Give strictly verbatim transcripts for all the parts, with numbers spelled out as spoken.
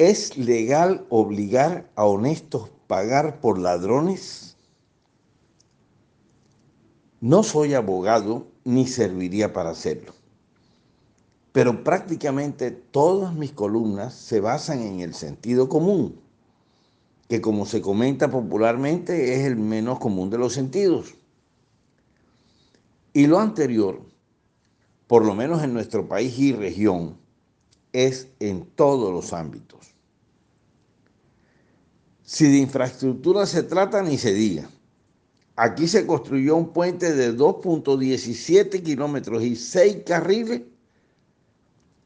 ¿Es legal obligar a honestos a pagar por ladrones? No soy abogado ni serviría para hacerlo, pero prácticamente todas mis columnas se basan en el sentido común, que como se comenta popularmente es el menos común de los sentidos. Y lo anterior, por lo menos en nuestro país y región, es en todos los ámbitos. Si de infraestructura se trata, ni se diga. Aquí se construyó un puente de dos punto diecisiete kilómetros y seis carriles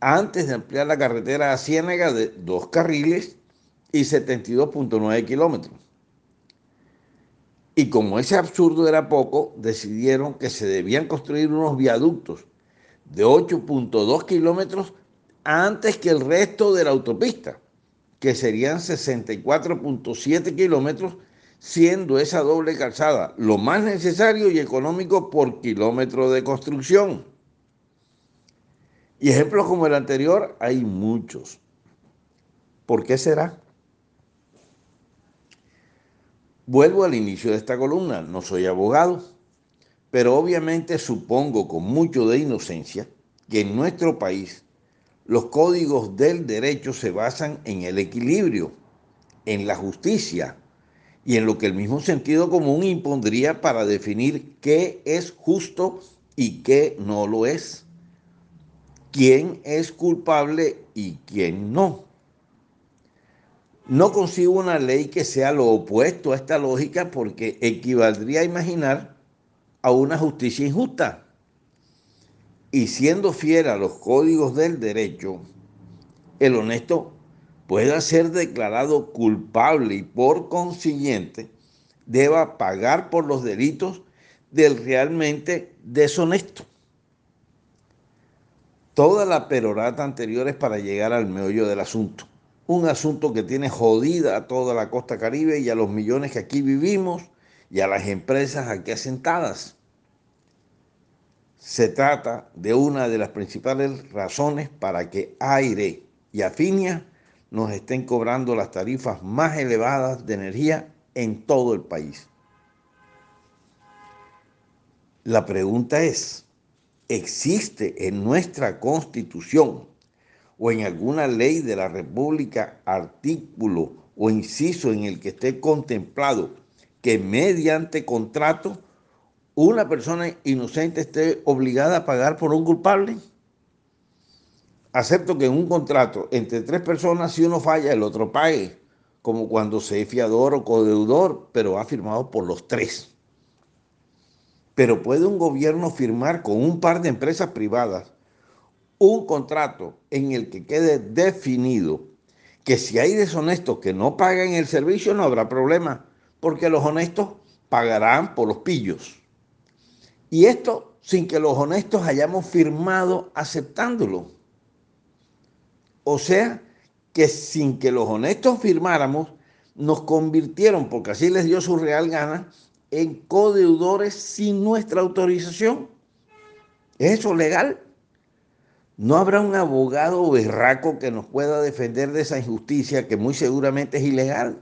antes de ampliar la carretera a Ciénaga de dos carriles y setenta y dos punto nueve kilómetros. Y como ese absurdo era poco, decidieron que se debían construir unos viaductos de ocho punto dos kilómetros antes que el resto de la autopista, que serían sesenta y cuatro punto siete kilómetros, siendo esa doble calzada lo más necesario y económico por kilómetro de construcción. Y ejemplos como el anterior hay muchos. ¿Por qué será? Vuelvo al inicio de esta columna. No soy abogado, pero obviamente supongo con mucho de inocencia que en nuestro país los códigos del derecho se basan en el equilibrio, en la justicia y en lo que el mismo sentido común impondría para definir qué es justo y qué no lo es, quién es culpable y quién no. No consigo una ley que sea lo opuesto a esta lógica porque equivaldría a imaginar a una justicia injusta. Y siendo fiel a los códigos del derecho, el honesto pueda ser declarado culpable y por consiguiente deba pagar por los delitos del realmente deshonesto. Toda la perorata anterior es para llegar al meollo del asunto. Un asunto que tiene jodida a toda la costa caribe y a los millones que aquí vivimos y a las empresas aquí asentadas. Se trata de una de las principales razones para que Aire y Afinia nos estén cobrando las tarifas más elevadas de energía en todo el país. La pregunta es, ¿existe en nuestra Constitución o en alguna ley de la República artículo o inciso en el que esté contemplado que mediante contrato una persona inocente esté obligada a pagar por un culpable? Acepto que en un contrato entre tres personas, si uno falla, el otro pague, como cuando se es fiador o codeudor, pero ha firmado por los tres. Pero ¿puede un gobierno firmar con un par de empresas privadas un contrato en el que quede definido que si hay deshonestos que no pagan el servicio, no habrá problema, porque los honestos pagarán por los pillos? Y esto sin que los honestos hayamos firmado aceptándolo. O sea, que sin que los honestos firmáramos, nos convirtieron, porque así les dio su real gana, en codeudores sin nuestra autorización. ¿Es eso legal? No habrá un abogado berraco que nos pueda defender de esa injusticia que muy seguramente es ilegal.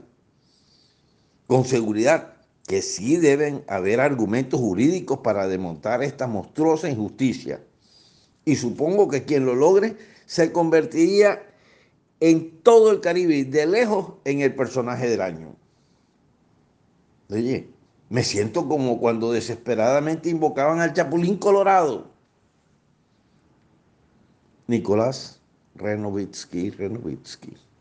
Con seguridad que sí deben haber argumentos jurídicos para desmontar esta monstruosa injusticia. Y supongo que quien lo logre se convertiría en todo el Caribe y de lejos en el personaje del año. Oye, me siento como cuando desesperadamente invocaban al Chapulín Colorado. Nicolás Renovitsky, Renovitsky.